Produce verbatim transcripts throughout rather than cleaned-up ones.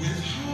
Holy name.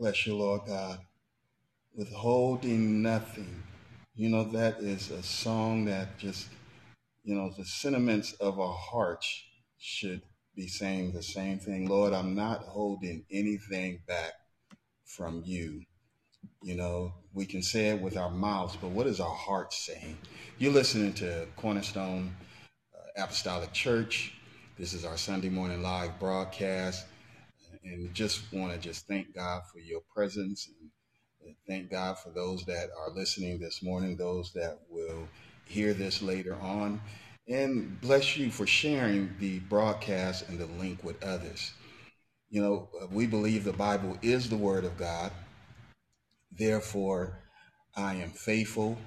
Bless you, Lord God. Withholding nothing. You know, that is a song that just, you know, the sentiments of our hearts should be saying the same thing. Lord, I'm not holding anything back from you. You know, we can say it with our mouths, but what is our heart saying? You're listening to Cornerstone Apostolic Church. This is our Sunday morning live broadcast. And just want to just thank God for your presence, and thank God for those that are listening this morning, those that will hear this later on. And bless you for sharing the broadcast and the link with others. You know, we believe the Bible is the Word of God. Therefore, I am faithful,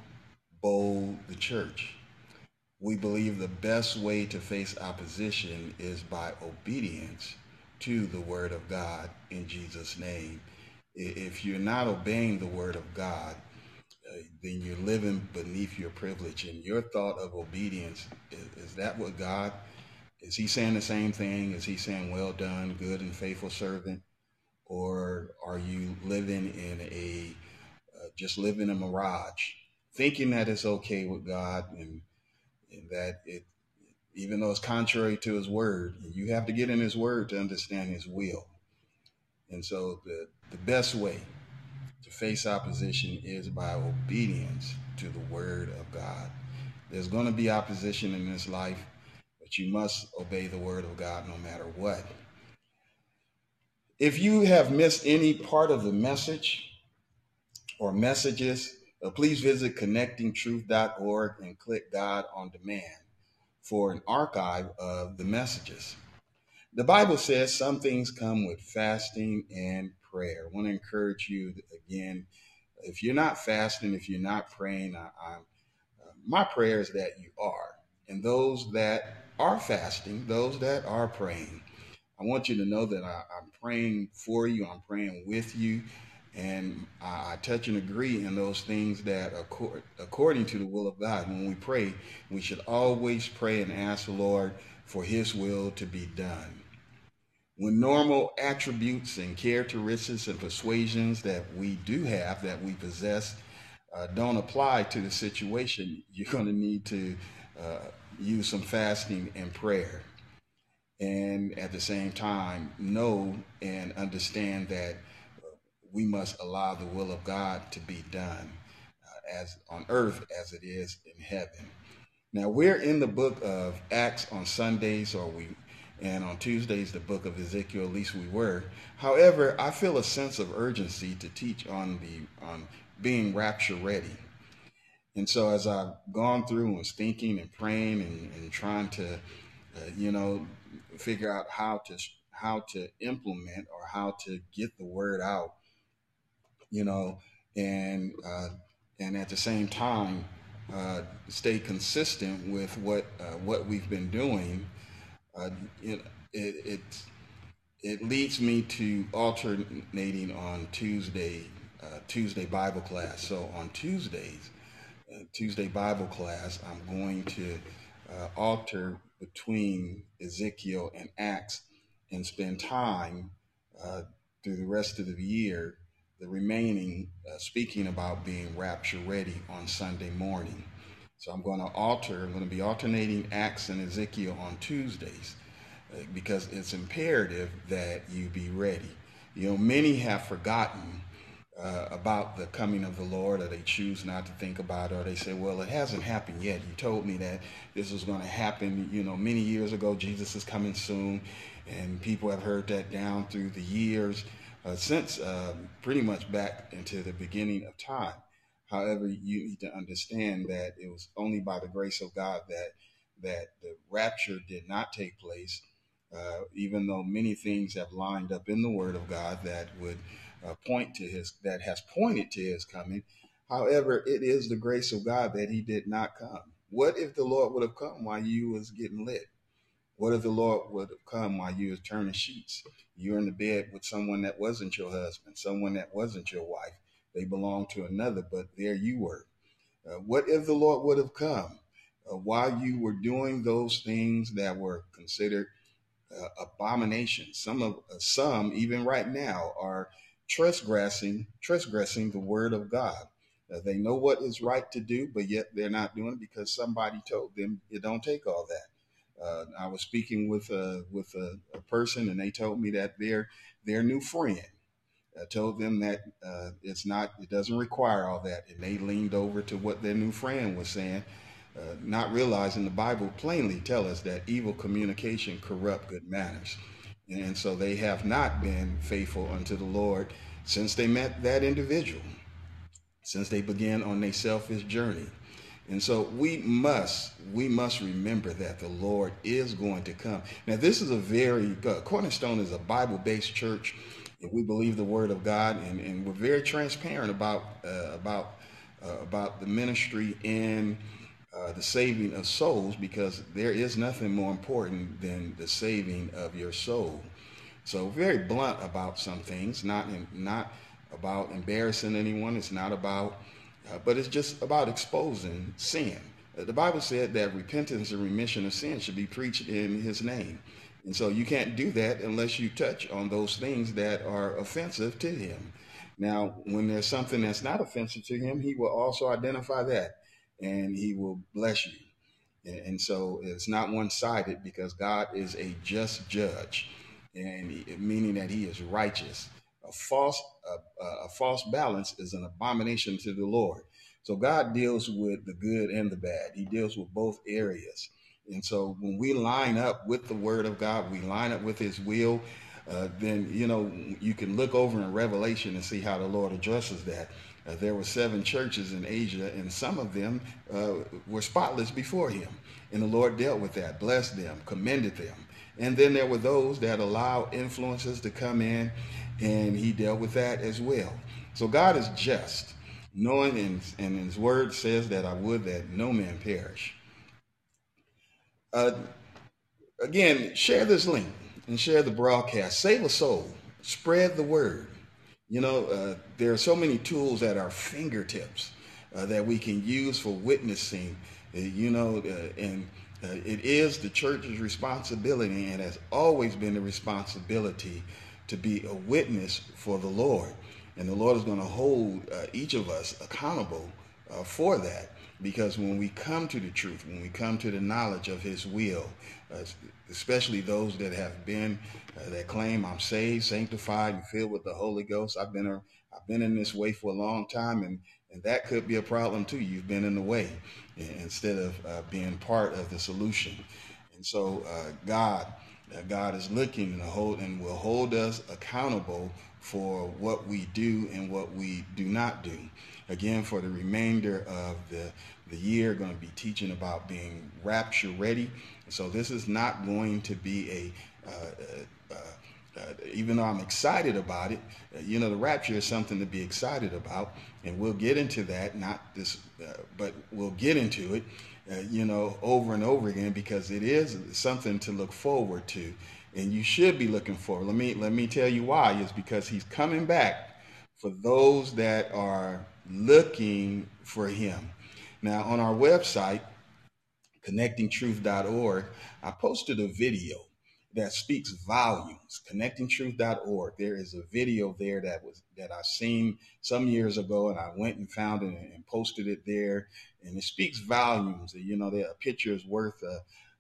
bold, the church. We believe the best way to face opposition is by obedience to the Word of God in Jesus' name. If you're not obeying the Word of God, Uh, then you're living beneath your privilege. And your thought of obedience, is, is that what God, is he saying the same thing? Is he saying, well done, good and faithful servant? Or are you living in a, uh, just living in a mirage, thinking that it's okay with God, and, and that it, even though it's contrary to his word, you have to get in his word to understand his will. And so the, the best way to face opposition is by obedience to the word of God. There's going to be opposition in this life, but you must obey the word of God no matter what. If you have missed any part of the message or messages, please visit connecting truth dot org and click God on Demand for an archive of the messages. The Bible says some things come with fasting and prayer. I want to encourage you again, if you're not fasting, if you're not praying, I, I, my prayer is that you are. And those that are fasting, those that are praying, I want you to know that I, I'm praying for you, I'm praying with you, and I, I touch and agree in those things that accord, according to the will of God. When we pray, we should always pray and ask the Lord for his will to be done. When normal attributes and characteristics and persuasions that we do have, that we possess, uh, don't apply to the situation, you're going to need to uh, use some fasting and prayer. And at the same time, know and understand that we must allow the will of God to be done uh, as on earth as it is in heaven. Now, we're in the book of Acts on Sundays, or we And on Tuesdays, the book of Ezekiel, at least we were. However, I feel a sense of urgency to teach on the on being rapture ready. And so as I've gone through and was thinking and praying and, and trying to, uh, you know, figure out how to how to implement or how to get the word out, you know, and uh, and at the same time, uh, stay consistent with what uh, what we've been doing. Uh, it, it, it, it leads me to alternating on Tuesday, uh, Tuesday Bible class. So on Tuesdays, uh, Tuesday Bible class, I'm going to uh, alter between Ezekiel and Acts and spend time uh, through the rest of the year, the remaining uh, speaking about being rapture ready on Sunday morning. So I'm going to alter, I'm going to be alternating Acts and Ezekiel on Tuesdays because it's imperative that you be ready. You know, many have forgotten uh, about the coming of the Lord, or they choose not to think about it, or they say, well, it hasn't happened yet. You told me that this was going to happen, you know, many years ago. Jesus is coming soon, and people have heard that down through the years uh, since uh, pretty much back into the beginning of time. However, you need to understand that it was only by the grace of God that that the rapture did not take place, uh, even though many things have lined up in the Word of God that would uh, point to his that has pointed to his coming. However, it is the grace of God that he did not come. What if the Lord would have come while you was getting lit? What if the Lord would have come while you was turning sheets? You're in the bed with someone that wasn't your husband, someone that wasn't your wife. They belong to another, but there you were. Uh, what if the Lord would have come uh, while you were doing those things that were considered uh, abominations? Some of uh, some even right now are transgressing, transgressing the word of God. Uh, they know what is right to do, but yet they're not doing it because somebody told them it don't take all that. Uh, I was speaking with a, with a, a person, and they told me that their their new friend uh, told them that uh, it's not, it doesn't require all that, and they leaned over to what their new friend was saying, uh, not realizing the Bible plainly tells us that evil communication corrupt good manners. And so they have not been faithful unto the Lord since they met that individual, since they began on their selfish journey. And so we must, we must remember that the Lord is going to come. Now, this is a very, uh, Cornerstone is a Bible-based church. We believe the word of God, and, and we're very transparent about, uh, about, uh, about the ministry and Uh, the saving of souls, because there is nothing more important than the saving of your soul. So very blunt about some things, not in, not about embarrassing anyone. It's not about, uh, but it's just about exposing sin. Uh, the Bible said that repentance and remission of sin should be preached in his name. And so you can't do that unless you touch on those things that are offensive to him. Now, when there's something that's not offensive to him, he will also identify that, and he will bless you. And so it's not one-sided, because God is a just judge, and he, meaning that he is righteous. A false, a, a false balance is an abomination to the Lord. So God deals with the good and the bad. He deals with both areas. And so when we line up with the word of God, we line up with his will, uh, then, you know, you can look over in Revelation and see how the Lord addresses that. Uh, there were seven churches in Asia, and some of them uh, were spotless before him. And the Lord dealt with that, blessed them, commended them. And then there were those that allowed influences to come in, and he dealt with that as well. So God is just, knowing, and, and his word says that I would that no man perish. Uh, again, share this link and share the broadcast. Save a soul. Spread the word. You know, uh, there are so many tools at our fingertips uh, that we can use for witnessing, uh, you know, uh, and uh, it is the church's responsibility, and has always been the responsibility, to be a witness for the Lord. And the Lord is going to hold uh, each of us accountable uh, for that, because when we come to the truth, when we come to the knowledge of his will, uh, especially those that have been, uh, that claim I'm saved, sanctified, and filled with the Holy Ghost. I've been, a, I've been in this way for a long time, and, and that could be a problem too. You've been in the way instead of uh, being part of the solution. And so uh, God, uh, God is looking and, hold, and will hold us accountable for what we do and what we do not do. Again, for the remainder of the, the year, going to be teaching about being rapture ready. So this is not going to be a, uh, uh, uh, even though I'm excited about it, uh, you know, the rapture is something to be excited about, and we'll get into that, not this, uh, but we'll get into it, uh, you know, over and over again, because it is something to look forward to, and you should be looking forward. Let me, let me tell you why. It's because he's coming back for those that are looking for him. Now, on our website, connecting truth dot org, I posted a video that speaks volumes. Connecting truth dot org. There is a video there that was that I've seen some years ago, and I went and found it and posted it there. And it speaks volumes. You know, a picture is worth a,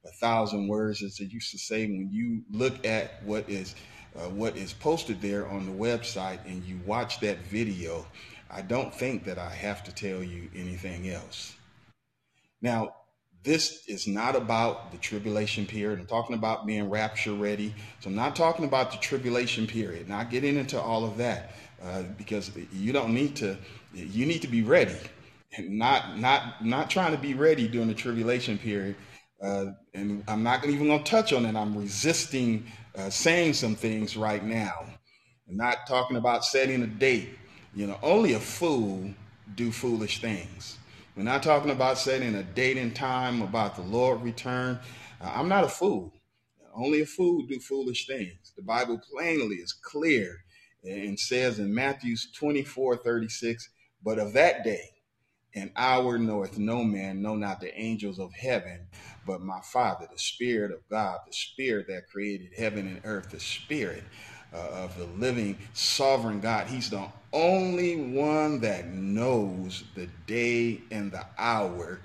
a thousand words, as they used to say. When you look at what is uh, what is posted there on the website, and you watch that video, I don't think that I have to tell you anything else. Now, this is not about the tribulation period. I'm talking about being rapture ready. So I'm not talking about the tribulation period, not getting into all of that, uh, because you don't need to, you need to be ready, and not, not, not trying to be ready during the tribulation period. Uh, and I'm not even going to touch on it. I'm resisting uh, saying some things right now. I'm not talking about setting a date. You know, only a fool do foolish things. We're not talking about setting a date and time about the Lord return. Uh, I'm not a fool. Only a fool do foolish things. The Bible plainly is clear and says in Matthew twenty-four thirty-six, but of that day and hour knoweth no man, no not the angels of heaven, but my Father, the Spirit of God, the Spirit that created heaven and earth, the Spirit uh, of the living, sovereign God. He's the only one that knows the day and the hour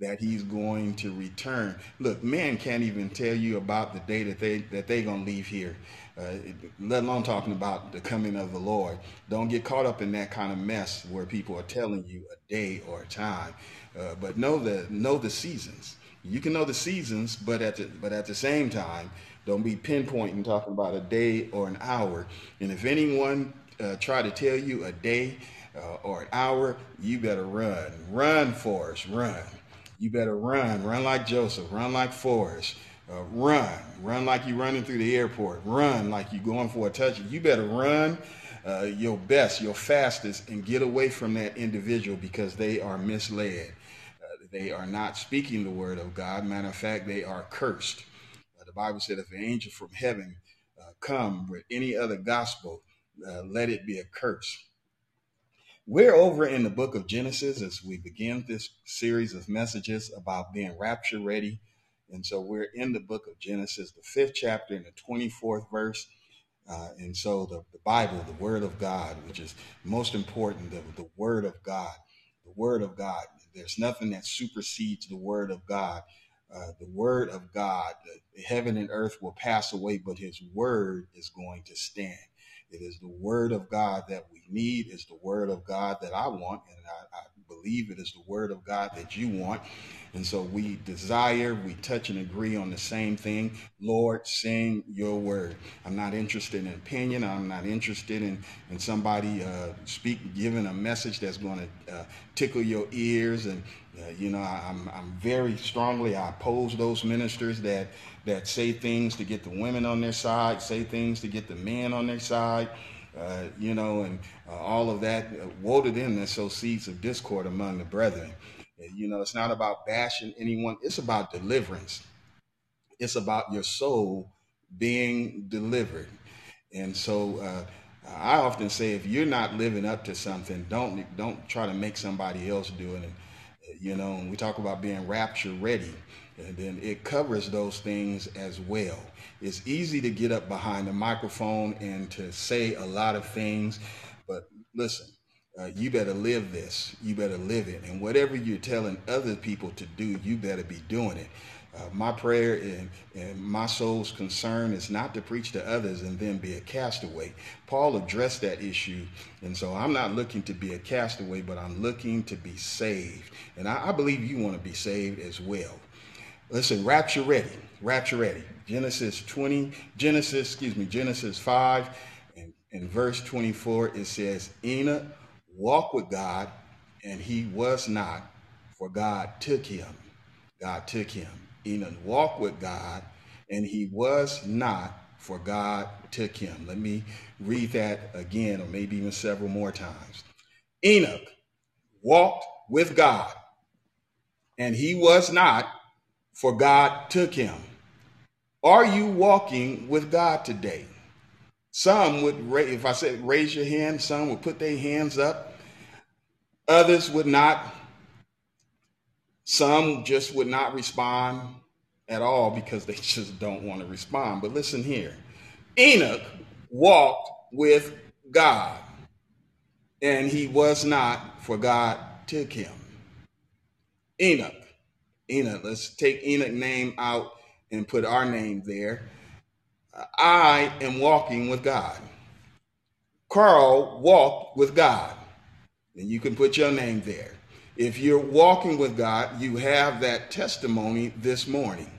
that he's going to return. Look, man can't even tell you about the day that they that they're gonna leave here, uh, let alone talking about the coming of the Lord. Don't get caught up in that kind of mess where people are telling you a day or a time. Uh, but know the know the seasons. You can know the seasons, but at the but at the same time, don't be pinpointing talking about a day or an hour. And if anyone uh, try to tell you a day uh, or an hour, you better run, run for us, run. You better run, run like Joseph, run like Forrest, uh, run, run like you're running through the airport, run like you're going for a touchdown. You better run uh, your best, your fastest, and get away from that individual, because they are misled. Uh, they are not speaking the word of God. Matter of fact, they are cursed. Uh, the Bible said if an angel from heaven uh, come with any other gospel, uh, let it be a curse. We're over in the book of Genesis as we begin this series of messages about being rapture ready. And so we're in the book of Genesis, the fifth chapter and the twenty-fourth verse. Uh, and so the, the Bible, the word of God, which is most important, the, the word of God, the word of God. There's nothing that supersedes the word of God. Uh, the word of God, the heaven and earth will pass away, but his word is going to stand. It is the word of God that we need. It's the word of God that I want. And I, I believe it is the word of God that you want. And so we desire, we touch and agree on the same thing. Lord, send your word. I'm not interested in opinion. I'm not interested in, in somebody uh, speak, giving a message that's going to uh, tickle your ears. And, uh, you know, I, I'm, I'm very strongly, I oppose those ministers that that say things to get the women on their side, say things to get the men on their side, uh, you know, and uh, all of that. Uh, woe to them that sow seeds of discord among the brethren. Uh, you know, it's not about bashing anyone. It's about deliverance. It's about your soul being delivered. And so uh, I often say, if you're not living up to something, don't don't try to make somebody else do it. And, uh, you know, when we talk about being rapture ready, and then it covers those things as well. It's easy to get up behind the microphone and to say a lot of things, but listen, uh, you better live this, you better live it. And whatever you're telling other people to do, you better be doing it. Uh, my prayer and, and my soul's concern is not to preach to others and then be a castaway. Paul addressed that issue, and so I'm not looking to be a castaway, but I'm looking to be saved. And I, I believe you want to be saved as well. Listen, rapture ready, rapture ready. Genesis twenty, Genesis, excuse me, Genesis five, and in verse twenty-four, it says, Enoch walked with God, and he was not, for God took him. God took him. Enoch walked with God, and he was not, for God took him. Let me read that again, or maybe even several more times. Enoch walked with God, and he was not, for God took him. Are you walking with God today? Some would, if I said raise your hand, some would put their hands up. Others would not. Some just would not respond at all because they just don't want to respond. But listen here. Enoch walked with God, and he was not, for God took him. Enoch. Enoch, let's take Enoch's name out and put our name there. I am walking with God. Carl walked with God. And you can put your name there. If you're walking with God, you have that testimony this morning.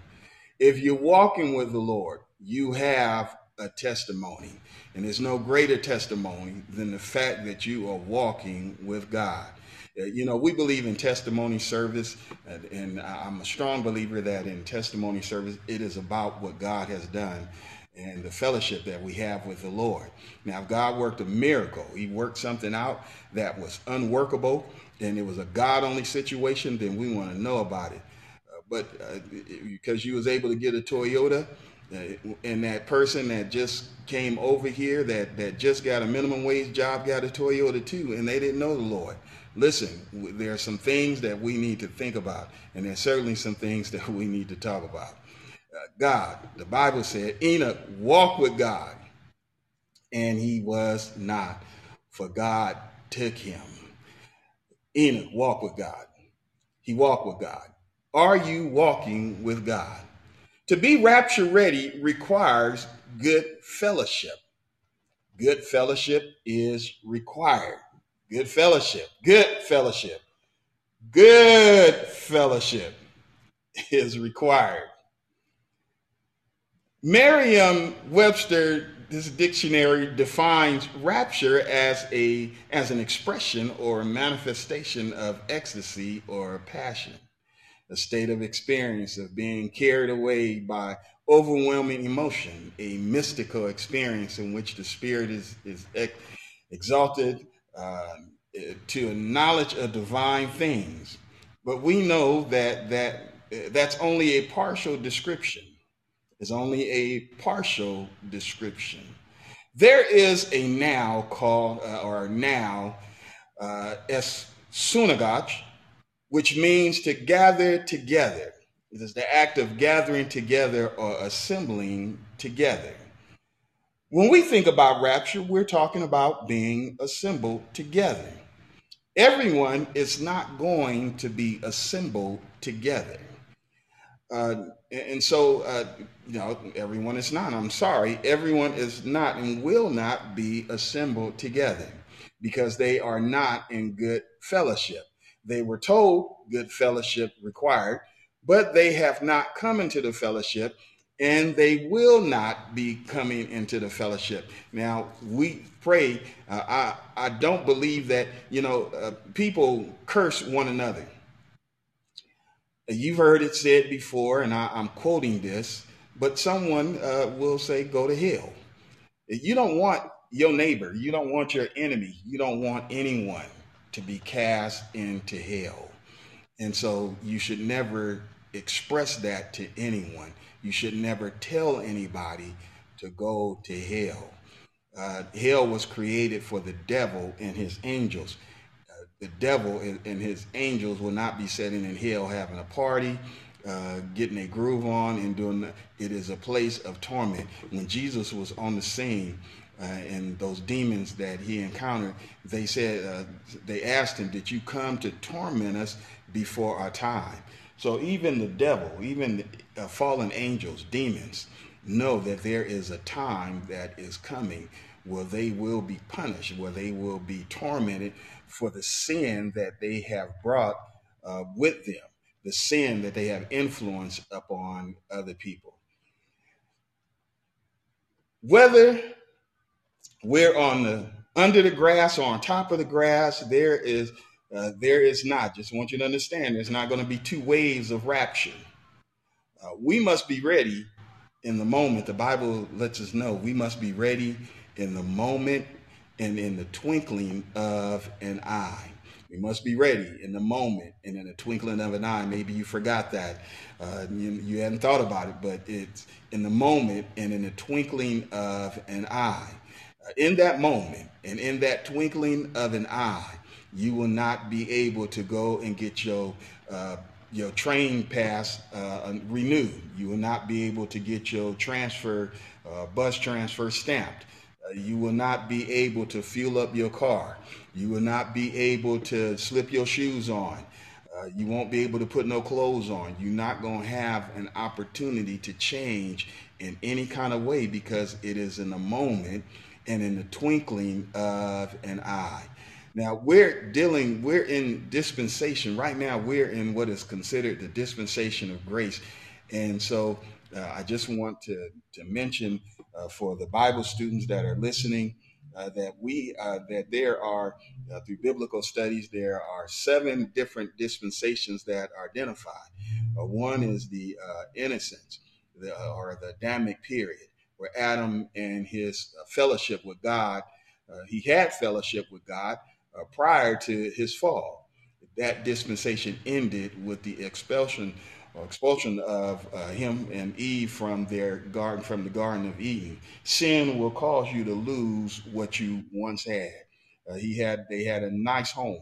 If you're walking with the Lord, you have a testimony. And there's no greater testimony than the fact that you are walking with God. You know, we believe in testimony service, and I'm a strong believer that in testimony service, it is about what God has done and the fellowship that we have with the Lord. Now, if God worked a miracle, he worked something out that was unworkable, and it was a God-only situation, then we want to know about it. Uh, but uh, because you was able to get a Toyota, uh, and that person that just came over here that, that just got a minimum wage job got a Toyota too, and they didn't know the Lord. Listen, there are some things that we need to think about, and there's certainly some things that we need to talk about. Uh, God, the Bible said, Enoch walked with God, and he was not, for God took him. Enoch, walk with God. He walked with God. Are you walking with God? To be rapture ready requires good fellowship. Good fellowship is required. Good fellowship, good fellowship, good fellowship is required. Merriam Webster, this dictionary, defines rapture as a as an expression or a manifestation of ecstasy or passion, a state of experience of being carried away by overwhelming emotion, a mystical experience in which the spirit is, is ex- exalted uh, to a knowledge of divine things. But we know that, that uh, that's only a partial description. It's only a partial description. There is a now called, uh, or now, uh, es sunagach, which means to gather together. It is the act of gathering together or assembling together. When we think about rapture, we're talking about being assembled together. Everyone is not going to be assembled together. Uh, and so, uh, you know, everyone is not, I'm sorry, everyone is not and will not be assembled together because they are not in good fellowship. They were told good fellowship required, but they have not come into the fellowship, and they will not be coming into the fellowship. Now, we pray. Uh, I, I don't believe that, you know, uh, people curse one another. You've heard it said before, and I, I'm quoting this, but someone uh, will say, go to hell. You don't want your neighbor. You don't want your enemy. You don't want anyone to be cast into hell. And so you should never express that to anyone. You should never tell anybody to go to hell. Uh, hell was created for the devil and his angels. Uh, the devil and, and his angels will not be sitting in hell having a party, uh, getting a groove on and doing the, it is a place of torment. When Jesus was on the scene, Uh, and those demons that he encountered, they said, uh, they asked him, did you come to torment us before our time? So even the devil, even uh, fallen angels, demons, know that there is a time that is coming where they will be punished, where they will be tormented for the sin that they have brought uh, with them, the sin that they have influenced upon other people. Whether we're on the under the grass or on top of the grass, there is uh, there is not. Just want you to understand, there's not going to be two waves of rapture. Uh, we must be ready in the moment. The Bible lets us know we must be ready in the moment and in the twinkling of an eye. We must be ready in the moment and in the twinkling of an eye. Maybe you forgot that. Uh, you, you hadn't thought about it, but it's in the moment and in the twinkling of an eye. In that moment and in that twinkling of an eye, you will not be able to go and get your uh, your train pass uh, renewed. You will not be able to get your transfer, uh, bus transfer stamped. Uh, you will not be able to fuel up your car. You will not be able to slip your shoes on. Uh, you won't be able to put no clothes on. You're not going to have an opportunity to change in any kind of way because it is in the moment and in the twinkling of an eye. Now we're dealing, we're in dispensation. Right now we're in what is considered the dispensation of grace. And so uh, I just want to, to mention uh, for the Bible students that are listening uh, that we, uh, that there are, uh, through biblical studies, there are seven different dispensations that are identified. Uh, one is the uh, innocence the, or the Adamic period, where Adam and his fellowship with God, uh, he had fellowship with God uh, prior to his fall. That dispensation ended with the expulsion or expulsion of uh, him and Eve from their garden, from the Garden of Eden. Sin will cause you to lose what you once had. Uh, he had, they had a nice home.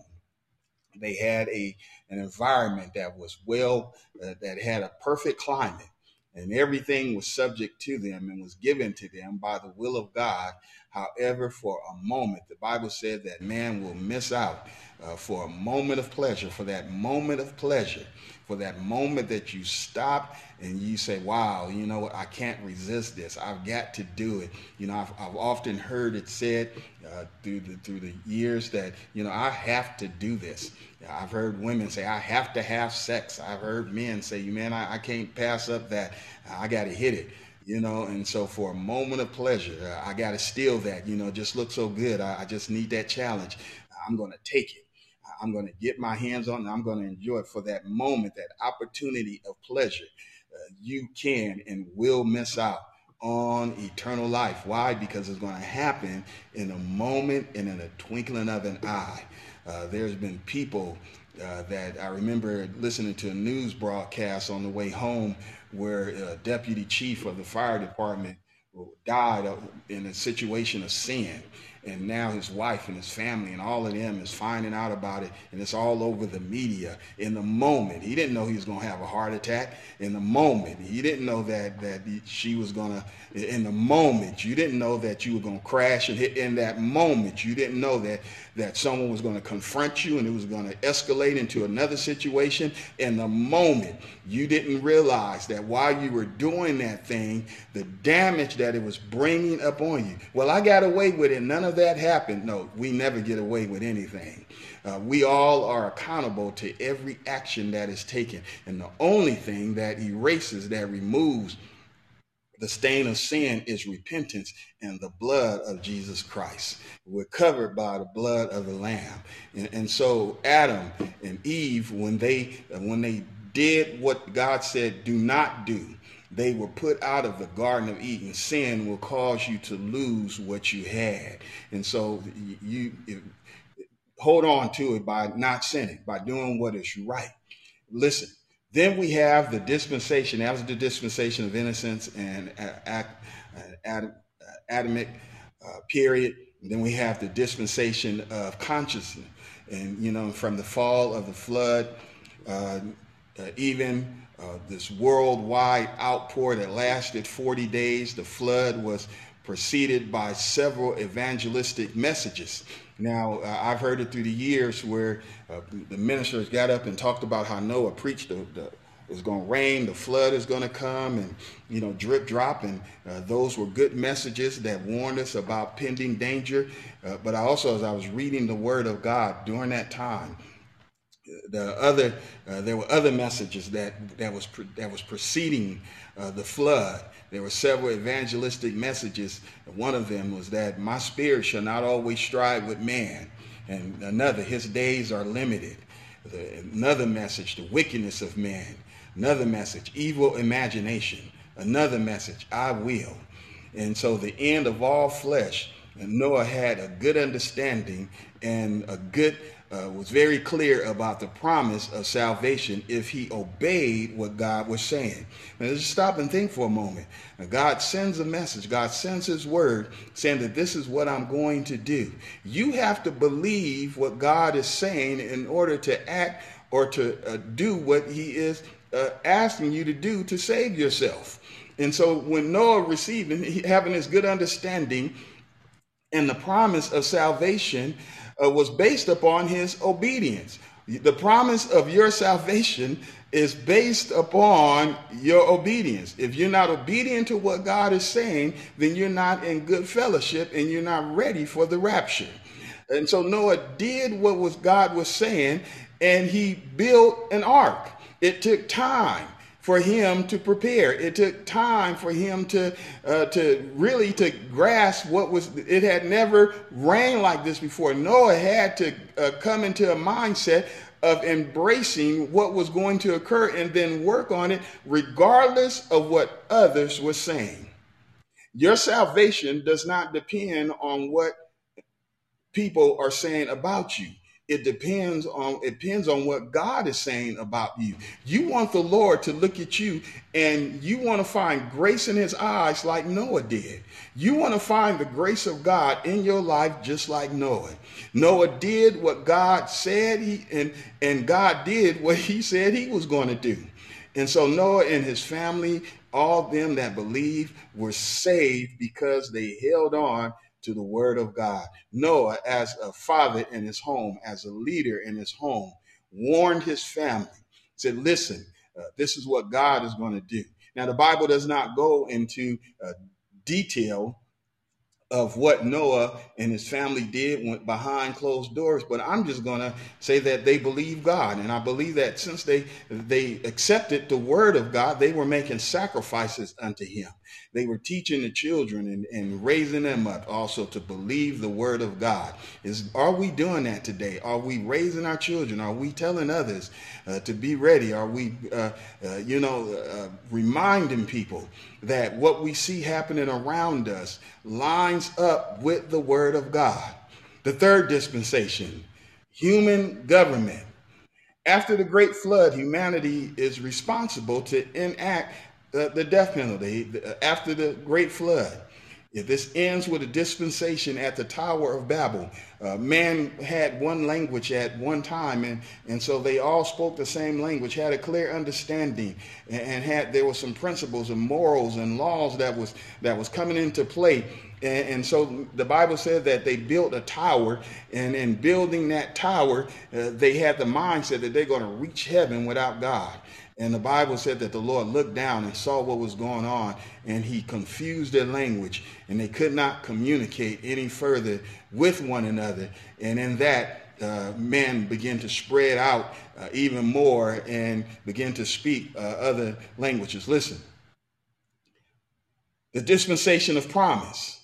They had a an environment that was well, uh, that had a perfect climate. And everything was subject to them and was given to them by the will of God However, for a moment, the Bible said that man will miss out uh, for a moment of pleasure, for that moment of pleasure, for that moment that you stop and you say, wow, you know what, I can't resist this. I've got to do it. You know, I've, I've often heard it said uh, through the through the years that, you know, I have to do this. I've heard women say, I have to have sex. I've heard men say, man, I, I can't pass up that. I got to hit it. You know, and so for a moment of pleasure, uh, I got to steal that, you know, just look so good. I, I just need that challenge. I'm going to take it. I'm going to get my hands on it. I'm going to enjoy it for that moment, that opportunity of pleasure. Uh, you can and will miss out on eternal life. Why? Because it's going to happen in a moment and in a twinkling of an eye. Uh, there's been people uh, that I remember listening to a news broadcast on the way home where a deputy chief of the fire department died in a situation of sin. And now his wife and his family and all of them is finding out about it. And it's all over the media in the moment. He didn't know he was going to have a heart attack in the moment. He didn't know that that she was going to in the moment. You didn't know that you were going to crash and hit in that moment. You didn't know that that someone was going to confront you and it was going to escalate into another situation in the moment. You didn't realize that while you were doing that thing, the damage that it was bringing up on you. Well, I got away with it. None of that happened. No, we never get away with anything. Uh, we all are accountable to every action that is taken. And the only thing that erases, that removes the stain of sin is repentance and the blood of Jesus Christ. We're covered by the blood of the Lamb. And, and so Adam and Eve, when they, when they did what God said, do not do, they were put out of the Garden of Eden. Sin will cause you to lose what you had. And so you, you hold on to it by not sinning, by doing what is right. Listen, then we have the dispensation. That was the dispensation of innocence and Adamic period. And then we have the dispensation of consciousness. And, you know, from the fall of the flood, uh, uh, even... Uh, this worldwide outpour that lasted forty days. The flood was preceded by several evangelistic messages. Now, uh, I've heard it through the years where uh, the ministers got up and talked about how Noah preached the, the it's going to rain, the flood is going to come, and, you know, drip drop. And uh, those were good messages that warned us about pending danger. Uh, but I also, as I was reading the Word of God during that time, The other, uh, there were other messages that that was pre- that was preceding uh, the flood. There were several evangelistic messages. One of them was that my spirit shall not always strive with man, and another, his days are limited. The, another message, the wickedness of man. Another message, evil imagination. Another message, I will. And so the end of all flesh. And Noah had a good understanding and a good. Uh, was very clear about the promise of salvation if he obeyed what God was saying. Now, just stop and think for a moment. Now, God sends a message. God sends his word saying that this is what I'm going to do. You have to believe what God is saying in order to act or to uh, do what he is uh, asking you to do to save yourself. And so when Noah received and he, having this good understanding and the promise of salvation, Uh, was based upon his obedience. The promise of your salvation is based upon your obedience. If you're not obedient to what God is saying, then you're not in good fellowship and you're not ready for the rapture. And so Noah did what was God was saying, and he built an ark. It took time for him to prepare. It took time for him to uh, to really to grasp what was, it had never rained like this before. Noah had to uh, come into a mindset of embracing what was going to occur and then work on it regardless of what others were saying. Your salvation does not depend on what people are saying about you. It depends on it depends on what God is saying about you. You want the Lord to look at you and you want to find grace in his eyes like Noah did. You want to find the grace of God in your life just like Noah. Noah did what God said he and, and God did what he said he was going to do. And so Noah and his family, all them that believed, were saved because they held on to the word of God. Noah, as a father in his home, as a leader in his home, warned his family, said, listen, uh, this is what God is going to do. Now, the Bible does not go into uh, detail of what Noah and his family did, went behind closed doors, but I'm just going to say that they believed God. And I believe that since they, they accepted the word of God, they were making sacrifices unto him. They were teaching the children and, and raising them up also to believe the word of God. Is, are we doing that today? Are we raising our children? Are we telling others uh, to be ready? Are we, uh, uh, you know, uh, reminding people that what we see happening around us lines up with the word of God? The third dispensation, human government. After the great flood, humanity is responsible to enact The, the death penalty the, after the great flood. If this ends with a dispensation at the Tower of Babel, uh, man had one language at one time, and, and so they all spoke the same language, had a clear understanding, and, and had there were some principles and morals and laws that was that was coming into play. And, and so the Bible said that they built a tower, and in building that tower, uh, they had the mindset that they're going to reach heaven without God. And the Bible said that the Lord looked down and saw what was going on, and he confused their language, and they could not communicate any further with one another. And in that, uh, men began to spread out uh, even more and begin to speak uh, other languages. Listen, the dispensation of promise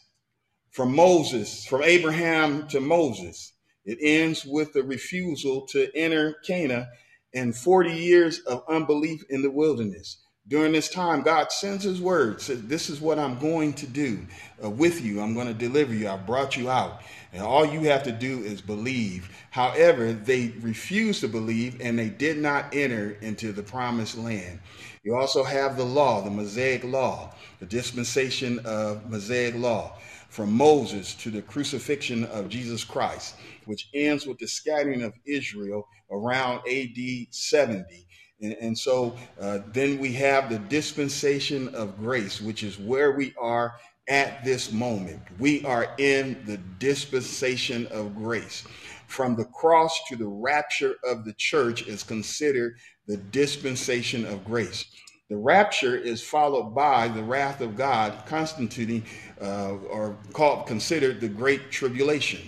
from Moses, from Abraham to Moses, it ends with the refusal to enter Canaan and forty years of unbelief in the wilderness. During this time, God sends his word, says, this is what I'm going to do uh, with you. I'm going to deliver you. I brought you out. And all you have to do is believe. However, they refused to believe, and they did not enter into the promised land. You also have the law, the Mosaic law, the dispensation of Mosaic law, from Moses to the crucifixion of Jesus Christ, which ends with the scattering of Israel around A D seventy. And, and so uh, then we have the dispensation of grace, which is where we are at this moment. We are in the dispensation of grace. From the cross to the rapture of the church is considered the dispensation of grace. The rapture is followed by the wrath of God, constituting uh, or called considered the Great Tribulation.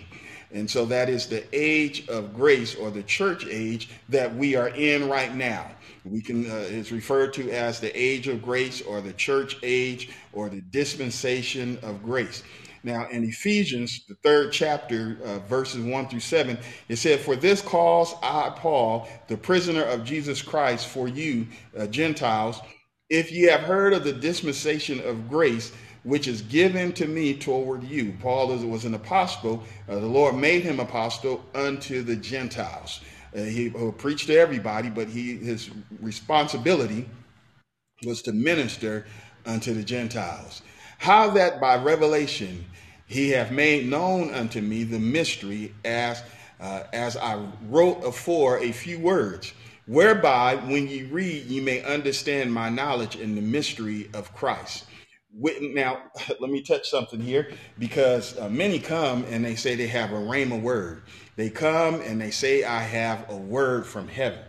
And so that is the age of grace, or the church age that we are in right now. We can, uh, it's referred to as the age of grace, or the church age, or the dispensation of grace. Now in Ephesians, the third chapter, uh, verses one through seven, it said, for this cause I, Paul, the prisoner of Jesus Christ, for you uh, Gentiles, if ye have heard of the dispensation of grace, which is given to me toward you. Paul was an apostle. Uh, the Lord made him apostle unto the Gentiles. Uh, he uh, preached to everybody, but he, his responsibility was to minister unto the Gentiles. How that by revelation he hath made known unto me the mystery, as, uh, as I wrote afore a few words, whereby when ye read, ye may understand my knowledge in the mystery of Christ. Now, let me touch something here, because uh, many come and they say they have a rhema word. They come and they say, I have a word from heaven.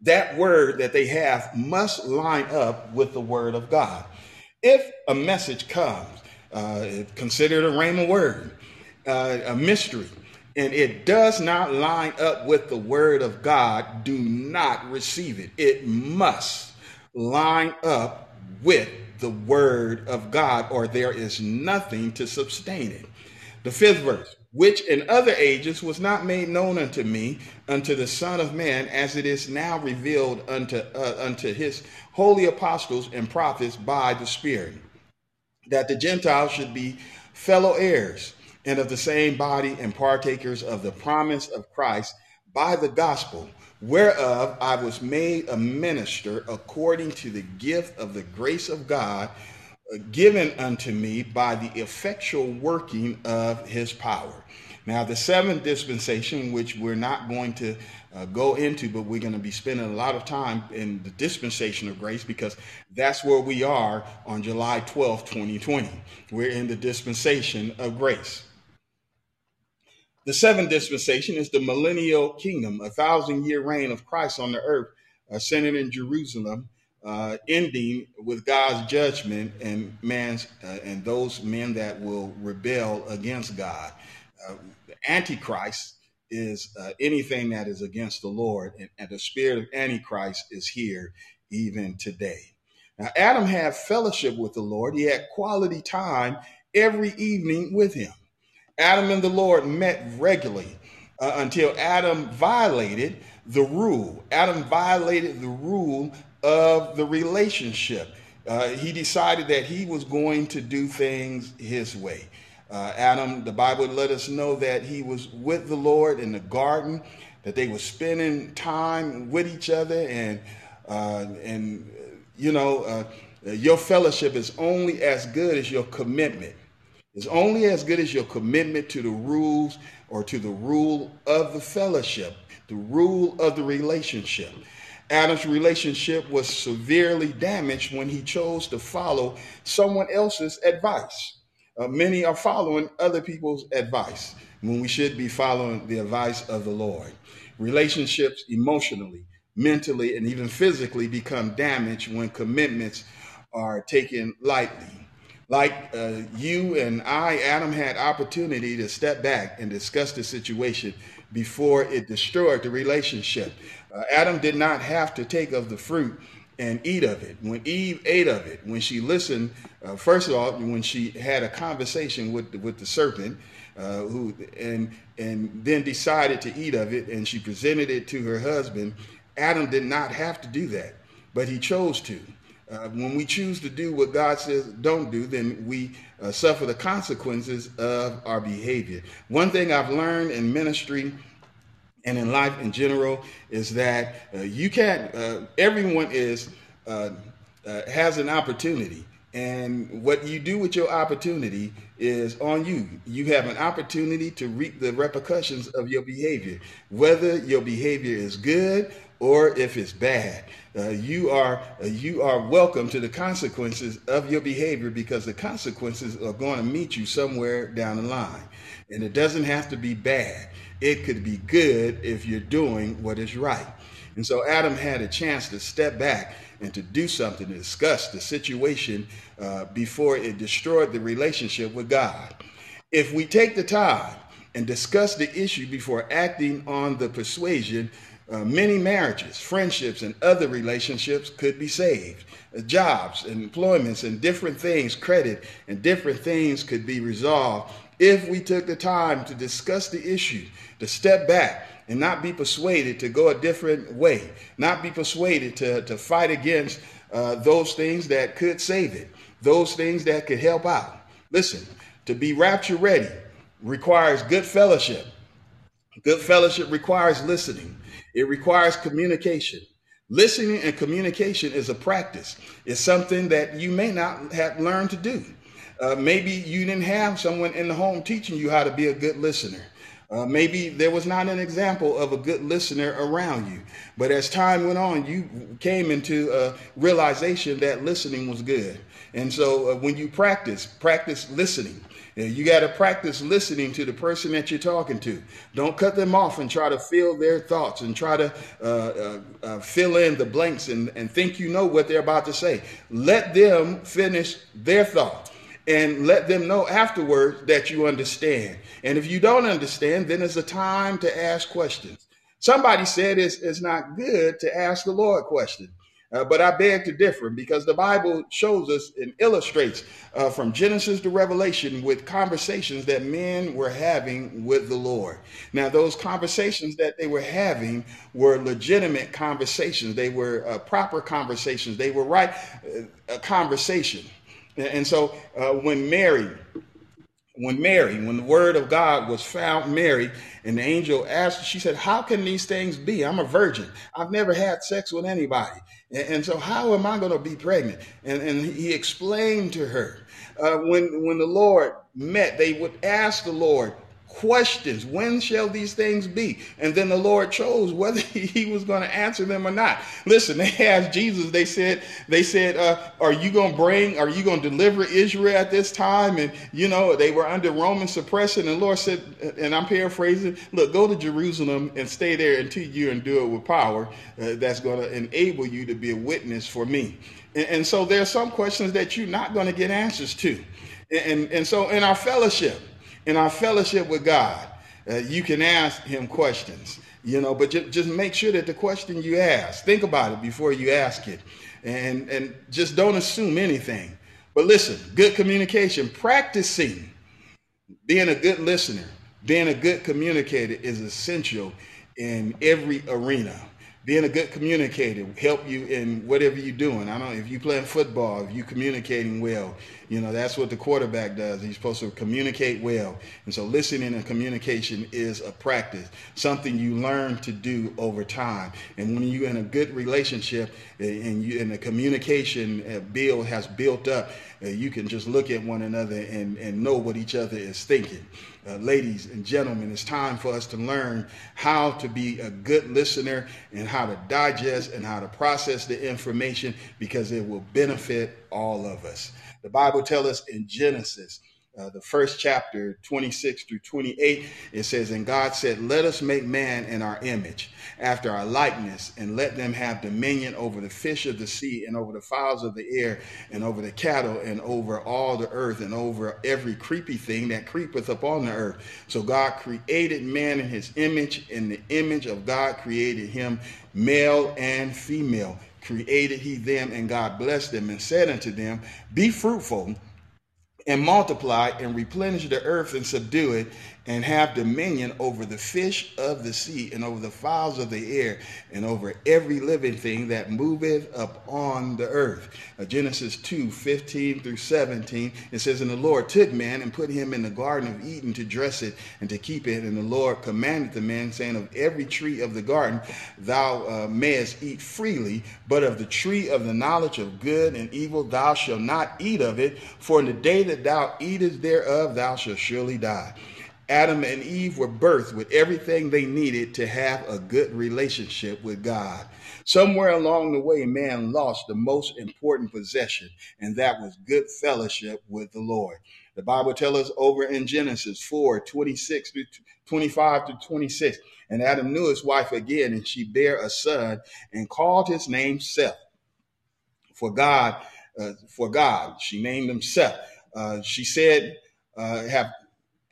That word that they have must line up with the word of God. If a message comes, uh, considered a rhema word, uh, a mystery, and it does not line up with the word of God, do not receive it. It must line up with the word of God, or there is nothing to sustain it. The fifth verse, which in other ages was not made known unto me, unto the Son of Man, as it is now revealed unto, uh, unto his holy apostles and prophets by the Spirit, that the Gentiles should be fellow heirs, and of the same body, and partakers of the promise of Christ by the gospel, whereof I was made a minister according to the gift of the grace of God, given unto me by the effectual working of his power. Now, the seventh dispensation, which we're not going to uh, go into, but we're going to be spending a lot of time in the dispensation of grace, because that's where we are on July twelfth, twenty twenty. We're in the dispensation of grace. The seventh dispensation is the millennial kingdom, a thousand year reign of Christ on the earth, uh, centered in Jerusalem, uh, ending with God's judgment and man's uh, and those men that will rebel against God. Uh, Antichrist is uh, anything that is against the Lord, and, and the spirit of Antichrist is here even today. Now, Adam had fellowship with the Lord. He had quality time every evening with him. Adam and the Lord met regularly uh, until Adam violated the rule. Adam violated the rule of the relationship. Uh, he decided that he was going to do things his way. Uh, Adam, the Bible let us know that he was with the Lord in the garden, that they were spending time with each other. And, uh, and you know, uh, your fellowship is only as good as your commitment. It's only as good as your commitment to the rules or to the rule of the fellowship, the rule of the relationship. Adam's relationship was severely damaged when he chose to follow someone else's advice. Uh, many are following other people's advice when we should be following the advice of the Lord. Relationships emotionally, mentally, and even physically become damaged when commitments are taken lightly. Like uh, you and I, Adam had opportunity to step back and discuss the situation before it destroyed the relationship. Uh, Adam did not have to take of the fruit and eat of it. When Eve ate of it, when she listened, uh, first of all, when she had a conversation with with the serpent, uh, who and and then decided to eat of it, and she presented it to her husband, Adam did not have to do that, but he chose to. Uh, when we choose to do what God says don't do, then we uh, suffer the consequences of our behavior. One thing I've learned in ministry and in life in general is that uh, you can't, uh, everyone is, uh, uh, has an opportunity. And what you do with your opportunity is on you. You have an opportunity to reap the repercussions of your behavior, whether your behavior is good or if it's bad. Uh, you are uh, you are welcome to the consequences of your behavior, because the consequences are going to meet you somewhere down the line. And it doesn't have to be bad. It could be good if you're doing what is right. And so Adam had a chance to step back and to do something, to discuss the situation uh, before it destroyed the relationship with God. If we take the time and discuss the issue before acting on the persuasion, Uh, many marriages, friendships, and other relationships could be saved. Uh, jobs and employments and different things, credit and different things could be resolved if we took the time to discuss the issue, to step back and not be persuaded to go a different way, not be persuaded to, to fight against uh, those things that could save it, those things that could help out. Listen, to be rapture ready requires good fellowship. Good fellowship requires listening. It requires communication. Listening and communication is a practice. It's something that you may not have learned to do. Uh, maybe you didn't have someone in the home teaching you how to be a good listener. Uh, maybe there was not an example of a good listener around you. But as time went on, you came into a realization that listening was good. And so uh, when you practice, practice listening. You got to practice listening to the person that you're talking to. Don't cut them off and try to fill their thoughts and try to uh, uh, uh, fill in the blanks and, and think you know what they're about to say. Let them finish their thought and let them know afterwards that you understand. And if you don't understand, then it's a time to ask questions. Somebody said it's, it's not good to ask the Lord questions. Uh, but I beg to differ, because the Bible shows us and illustrates uh, from Genesis to Revelation with conversations that men were having with the Lord. Now, those conversations that they were having were legitimate conversations. They were uh, proper conversations. They were right uh, a conversation. And so uh, when Mary, when Mary, when the word of God was found Mary, and the angel asked her, she said, how can these things be? I'm a virgin. I've never had sex with anybody. And, and so how am I going to be pregnant? And, and he explained to her, uh, when, when the Lord met, they would ask the Lord questions. When shall these things be? And then the Lord chose whether he was going to answer them or not. Listen, they asked Jesus, they said, they said, uh, are you going to bring, are you going to deliver Israel at this time? And, you know, they were under Roman suppression. And the Lord said, and I'm paraphrasing, look, go to Jerusalem and stay there until you endure with power uh, that's going to enable you to be a witness for me. And, and so there are some questions that you're not going to get answers to. And, and, and so in our fellowship, in our fellowship with God, uh, you can ask him questions, you know, but ju just make sure that the question you ask, think about it before you ask it, and, and just don't assume anything. But listen, good communication, practicing being a good listener, being a good communicator is essential in every arena. Being a good communicator help you in whatever you're doing. I don't know if you're playing football, if you're communicating well, you know, that's what the quarterback does. He's supposed to communicate well. And so listening and communication is a practice, something you learn to do over time. And when you're in a good relationship and, you, and the communication bill has built up, you can just look at one another and, and know what each other is thinking. Uh, ladies and gentlemen, it's time for us to learn how to be a good listener and how to digest and how to process the information, because it will benefit all of us. The Bible tells us in Genesis, uh, the first chapter, twenty-six through twenty-eight, it says, and God said, let us make man in our image, after our likeness, and let them have dominion over the fish of the sea and over the fowls of the air and over the cattle and over all the earth and over every creepy thing that creepeth upon the earth. So God created man in his image. In the image of God created him, male and female created he them, and God blessed them and said unto them, be fruitful and multiply and replenish the earth and subdue it, and have dominion over the fish of the sea and over the fowls of the air and over every living thing that moveth upon the earth. Uh, Genesis two, fifteen through seventeen, it says, and the Lord took man and put him in the garden of Eden to dress it and to keep it. And the Lord commanded the man, saying, of every tree of the garden thou uh, mayest eat freely, but of the tree of the knowledge of good and evil thou shalt not eat of it, for in the day that thou eatest thereof thou shalt surely die. Adam and Eve were birthed with everything they needed to have a good relationship with God. Somewhere along the way, man lost the most important possession, and that was good fellowship with the Lord. The Bible tells us over in Genesis four, twenty-six through twenty-five to twenty-six, and Adam knew his wife again, and she bare a son and called his name Seth. For God, uh, for God, she named him Seth. Uh, she said, uh, have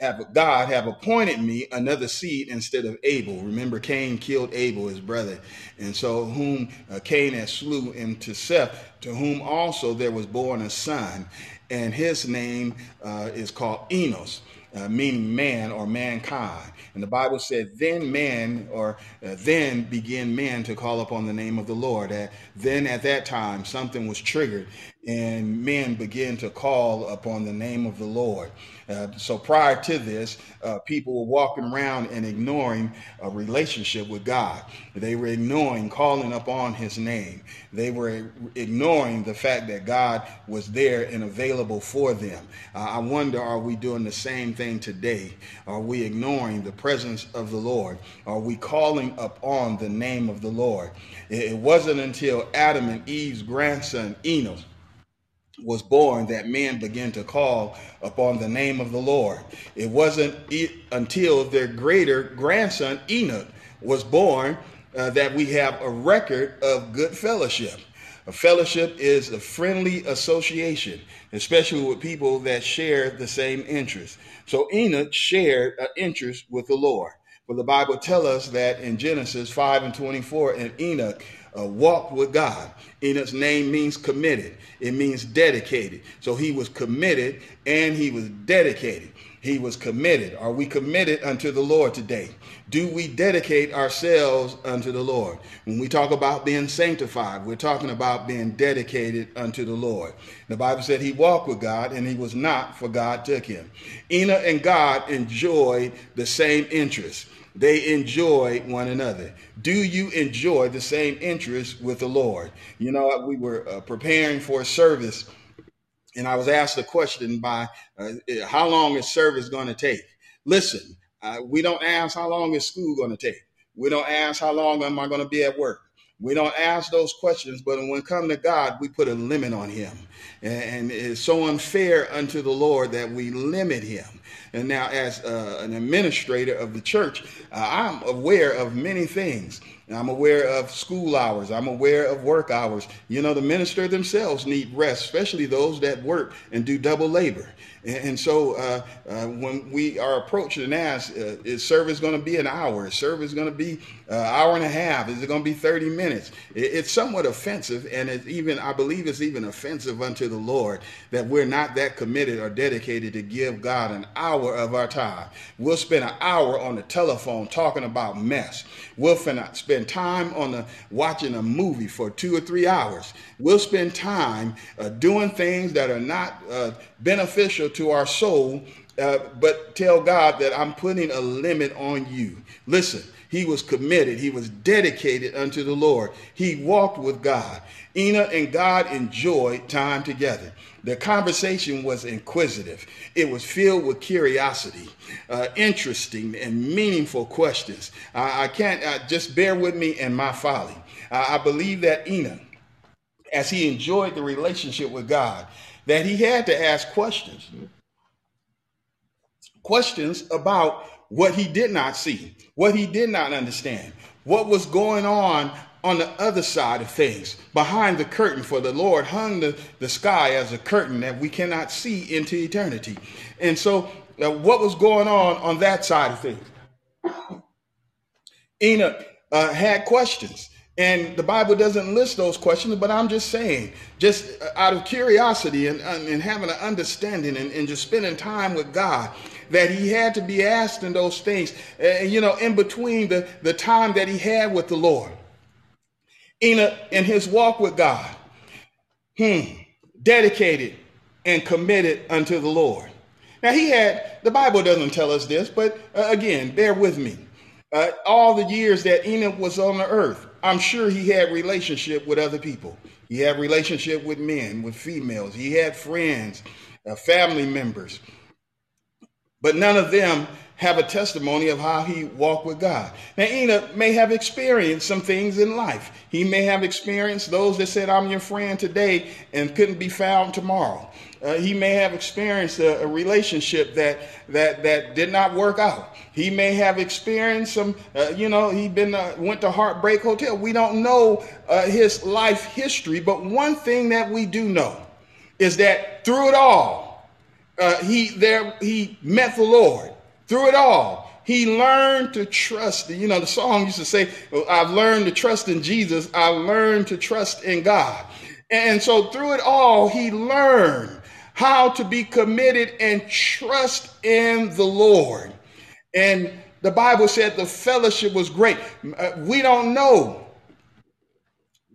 Have, God have appointed me another seed instead of Abel. Remember, Cain killed Abel, his brother, and so whom uh, Cain had slew into Seth, to whom also there was born a son, and his name uh, is called Enos, uh, meaning man or mankind. And the Bible said, then man, or uh, then began man to call upon the name of the Lord. Uh, then at that time, something was triggered, and men began to call upon the name of the Lord. Uh, so prior to this, uh, people were walking around and ignoring a relationship with God. They were ignoring calling upon his name. They were ignoring the fact that God was there and available for them. Uh, I wonder, are we doing the same thing today? Are we ignoring the presence of the Lord? Are we calling upon the name of the Lord? It, it wasn't until Adam and Eve's grandson, Enos, was born that men began to call upon the name of the Lord. It wasn't it until their greater grandson Enoch was born uh, that we have a record of good fellowship. A fellowship is a friendly association, especially with people that share the same interests. So Enoch shared an interest with the Lord. Well, the Bible tells us that in Genesis five and twenty-four, and Enoch Uh, walked with God, and its name means committed. It means dedicated. So he was committed and he was dedicated. He was committed. Are we committed unto the Lord today? Do we dedicate ourselves unto the Lord? When we talk about being sanctified, we're talking about being dedicated unto the Lord. The Bible said he walked with God and he was not, for God took him. Enoch and God enjoyed the same interests. They enjoy one another. Do you enjoy the same interests with the Lord? You know, we were uh, preparing for a service, and I was asked a question by, uh, how long is service going to take? Listen, uh, we don't ask how long is school going to take. We don't ask how long am I going to be at work. We don't ask those questions, but when it comes to God, we put a limit on him. And it's so unfair unto the Lord that we limit him. And now as uh, an administrator of the church, uh, I'm aware of many things. I'm aware of school hours. I'm aware of work hours. You know, the minister themselves need rest, especially those that work and do double labor. And, and so uh, uh, when we are approached and asked, uh, is service going to be an hour? Is service going to be an uh, hour and a half? Is it going to be thirty minutes? It, it's somewhat offensive. And it's even, I believe it's even offensive unto the Lord that we're not that committed or dedicated to give God an hour of our time. We'll spend an hour on the telephone talking about mess. We'll spend time on the, watching a movie for two or three hours. We'll spend time uh, doing things that are not uh, beneficial to our soul, uh, but tell God that I'm putting a limit on you. Listen, he was committed. He was dedicated unto the Lord. He walked with God. Enoch and God enjoyed time together. The conversation was inquisitive. It was filled with curiosity, uh, interesting and meaningful questions. I, I can't, I, just bear with me and my folly. I, I believe that Enoch, as he enjoyed the relationship with God, that he had to ask questions. Questions about what he did not see, what he did not understand, what was going on on the other side of things, behind the curtain, for the Lord hung the, the sky as a curtain that we cannot see into eternity. And so uh, what was going on on that side of things? Enoch uh, had questions, and the Bible doesn't list those questions, but I'm just saying, just out of curiosity and, and having an understanding and, and just spending time with God, that he had to be asked in those things, uh, you know, in between the, the time that he had with the Lord. Enoch, in his walk with God, hmm, dedicated and committed unto the Lord. Now he had, the Bible doesn't tell us this, but uh, again, bear with me. Uh, all the years that Enoch was on the earth, I'm sure he had relationship with other people. He had relationship with men, with females. He had friends, uh, family members, but none of them have a testimony of how he walked with God. Now, Enoch may have experienced some things in life. He may have experienced those that said, I'm your friend today and couldn't be found tomorrow. Uh, he may have experienced a, a relationship that, that, that did not work out. He may have experienced some, uh, you know, he been uh, went to Heartbreak Hotel. We don't know uh, his life history, but one thing that we do know is that through it all, uh, he, there, he met the Lord. Through it all, he learned to trust. You know, the song used to say, I've learned to trust in Jesus. I've learned to trust in God. And so through it all, he learned how to be committed and trust in the Lord. And the Bible said the fellowship was great. We don't know.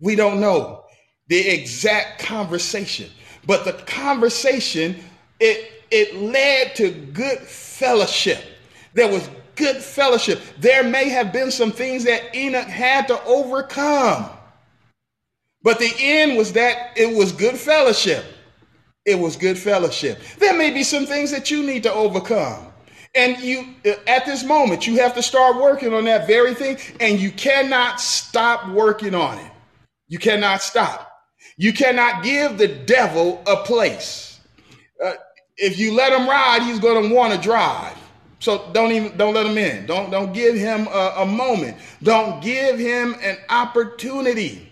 We don't know the exact conversation, but the conversation, it It led to good fellowship. There was good fellowship. There may have been some things that Enoch had to overcome, but the end was that it was good fellowship. It was good fellowship. There may be some things that you need to overcome. And you, at this moment, you have to start working on that very thing, and you cannot stop working on it. You cannot stop. You cannot give the devil a place. Uh, If you let him ride, he's going to want to drive. So don't even, don't let him in. Don't, don't give him a, a moment. Don't give him an opportunity.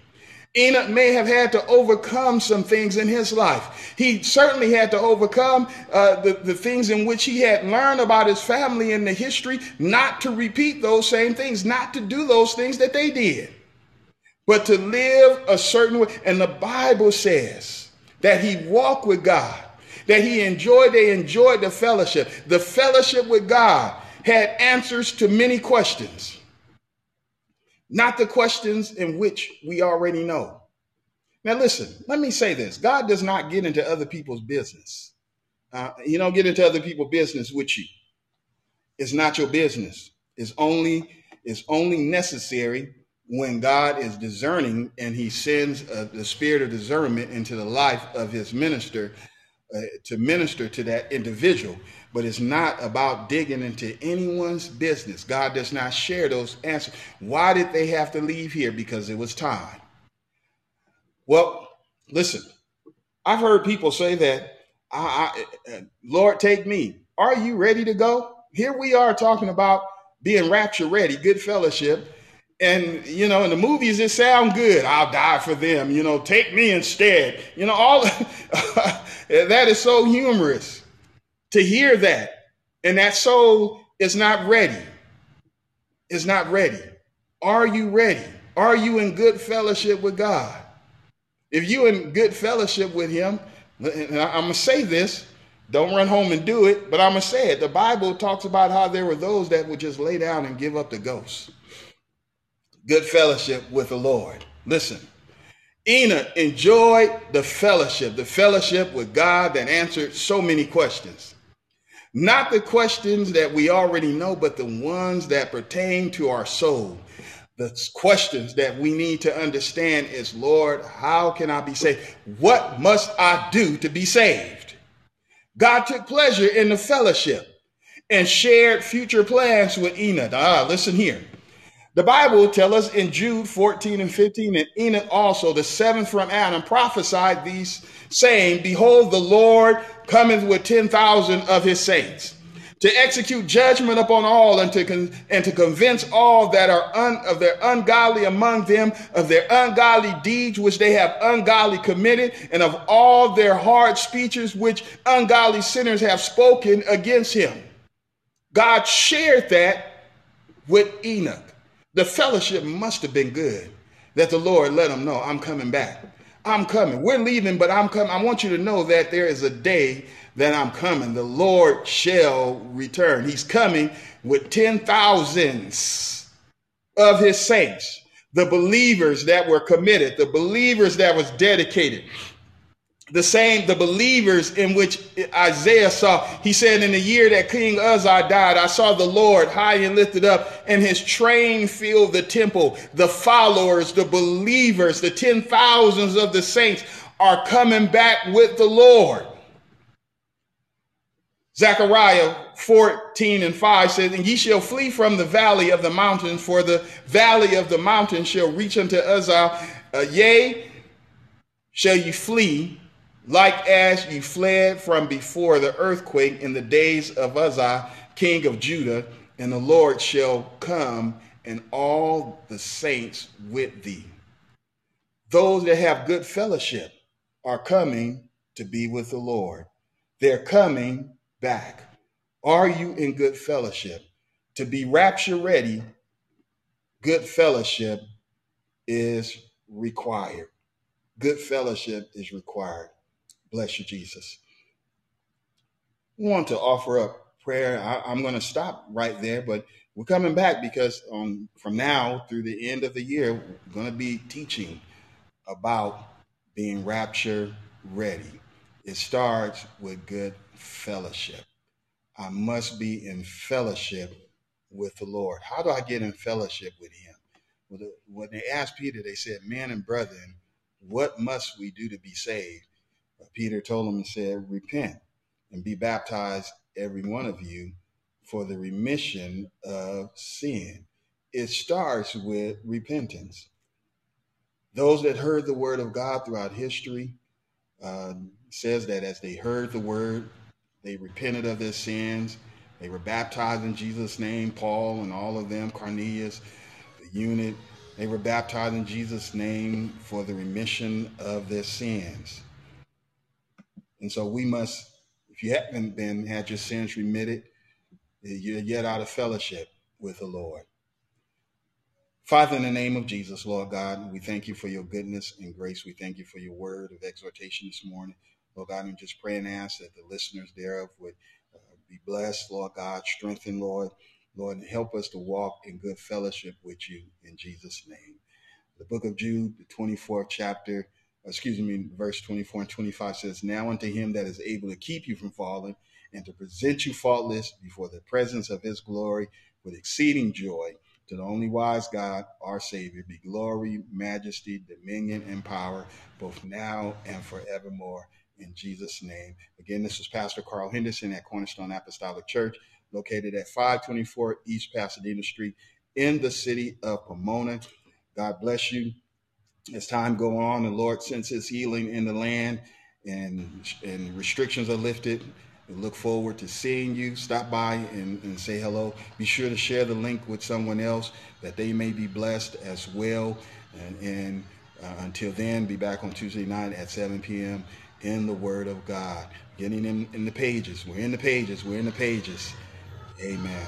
Enoch may have had to overcome some things in his life. He certainly had to overcome uh, the, the things in which he had learned about his family and the history, not to repeat those same things, not to do those things that they did. but to live a certain way. And the Bible says that he walked with God, that he enjoyed, they enjoyed the fellowship. The fellowship with God had answers to many questions, not the questions in which we already know. Now, listen, let me say this. God does not get into other people's business. Uh, you don't get into other people's business with you. It's not your business. It's only, it's only necessary when God is discerning and he sends uh, the spirit of discernment into the life of his minister uh, to minister to that individual. But it's not about digging into anyone's business. God does not share those answers. Why did they have to leave here? Because it was time. Well, listen, I've heard people say that, I, I, Lord, take me. Are you ready to go? Here we are talking about being rapture ready, good fellowship. And, you know, in the movies, it sounds good. I'll die for them. You know, take me instead. You know, all that is so humorous to hear that. And that soul is not ready. It's not ready. Are you ready? Are you in good fellowship with God? If you're in good fellowship with him, and I'm going to say this, don't run home and do it, but I'm going to say it. The Bible talks about how there were those that would just lay down and give up the ghost. Good fellowship with the Lord. Listen, Enoch enjoyed the fellowship, the fellowship with God that answered so many questions. Not the questions that we already know, but the ones that pertain to our soul. The questions that we need to understand is, Lord, how can I be saved? What must I do to be saved? God took pleasure in the fellowship and shared future plans with Enoch. Ah, listen here. The Bible tells us in Jude fourteen and fifteen, and Enoch also, the seventh from Adam, prophesied these, saying, behold, the Lord cometh with ten thousand of his saints, to execute judgment upon all, and to con and to convince all that are un of their ungodly among them, of their ungodly deeds which they have ungodly committed, and of all their hard speeches which ungodly sinners have spoken against him. God shared that with Enoch. The fellowship must have been good that the Lord let him know, I'm coming back. I'm coming. We're leaving, but I'm coming. I want you to know that there is a day that I'm coming. The Lord shall return. He's coming with ten thousands of his saints, the believers that were committed, the believers that was dedicated. The same, the believers in which Isaiah saw, he said, in the year that King Uzziah died, I saw the Lord high and lifted up, and his train filled the temple. The followers, the believers, the ten thousands of the saints are coming back with the Lord. Zechariah fourteen and five says, and ye shall flee from the valley of the mountains, for the valley of the mountains shall reach unto Uzziah. Uh, yea, shall you flee, like as you fled from before the earthquake in the days of Uzziah, king of Judah, and the Lord shall come and all the saints with thee. Those that have good fellowship are coming to be with the Lord. They're coming back. Are you in good fellowship? To be rapture ready, good fellowship is required. Good fellowship is required. Bless you, Jesus. We want to offer up prayer. I, I'm going to stop right there, but we're coming back because um, from now through the end of the year, we're going to be teaching about being rapture ready. It starts with good fellowship. I must be in fellowship with the Lord. How do I get in fellowship with him? Well, the, when they asked Peter, they said, man and brethren, what must we do to be saved? Peter told him and said, repent and be baptized, every one of you, for the remission of sin. It starts with repentance. Those that heard the word of God throughout history uh, says that as they heard the word, they repented of their sins. They were baptized in Jesus' name, Paul and all of them, Cornelius, the eunuch. They were baptized in Jesus' name for the remission of their sins. And so we must, if you haven't been, had your sins remitted, you're yet out of fellowship with the Lord. Father, in the name of Jesus, Lord God, we thank you for your goodness and grace. We thank you for your word of exhortation this morning. Lord God, and just pray and ask that the listeners thereof would uh, be blessed, Lord God, strengthen, Lord, Lord, and help us to walk in good fellowship with you in Jesus' name. The book of Jude, the twenty-fourth chapter, excuse me, verse twenty-four and twenty-five says, "Now unto him that is able to keep you from falling and to present you faultless before the presence of his glory with exceeding joy, to the only wise God, our Savior, be glory, majesty, dominion, and power, both now and forevermore. In Jesus' name." Again, this is Pastor Carl Henderson at Cornerstone Apostolic Church, located at five twenty-four East Pasadena Street in the city of Pomona. God bless you. As time goes on, the Lord sends his healing in the land and, and restrictions are lifted. We look forward to seeing you. Stop by and, and say hello. Be sure to share the link with someone else that they may be blessed as well. And, and uh, until then, be back on Tuesday night at seven p.m. in the Word of God. Getting in, in the pages. We're in the pages. We're in the pages. Amen.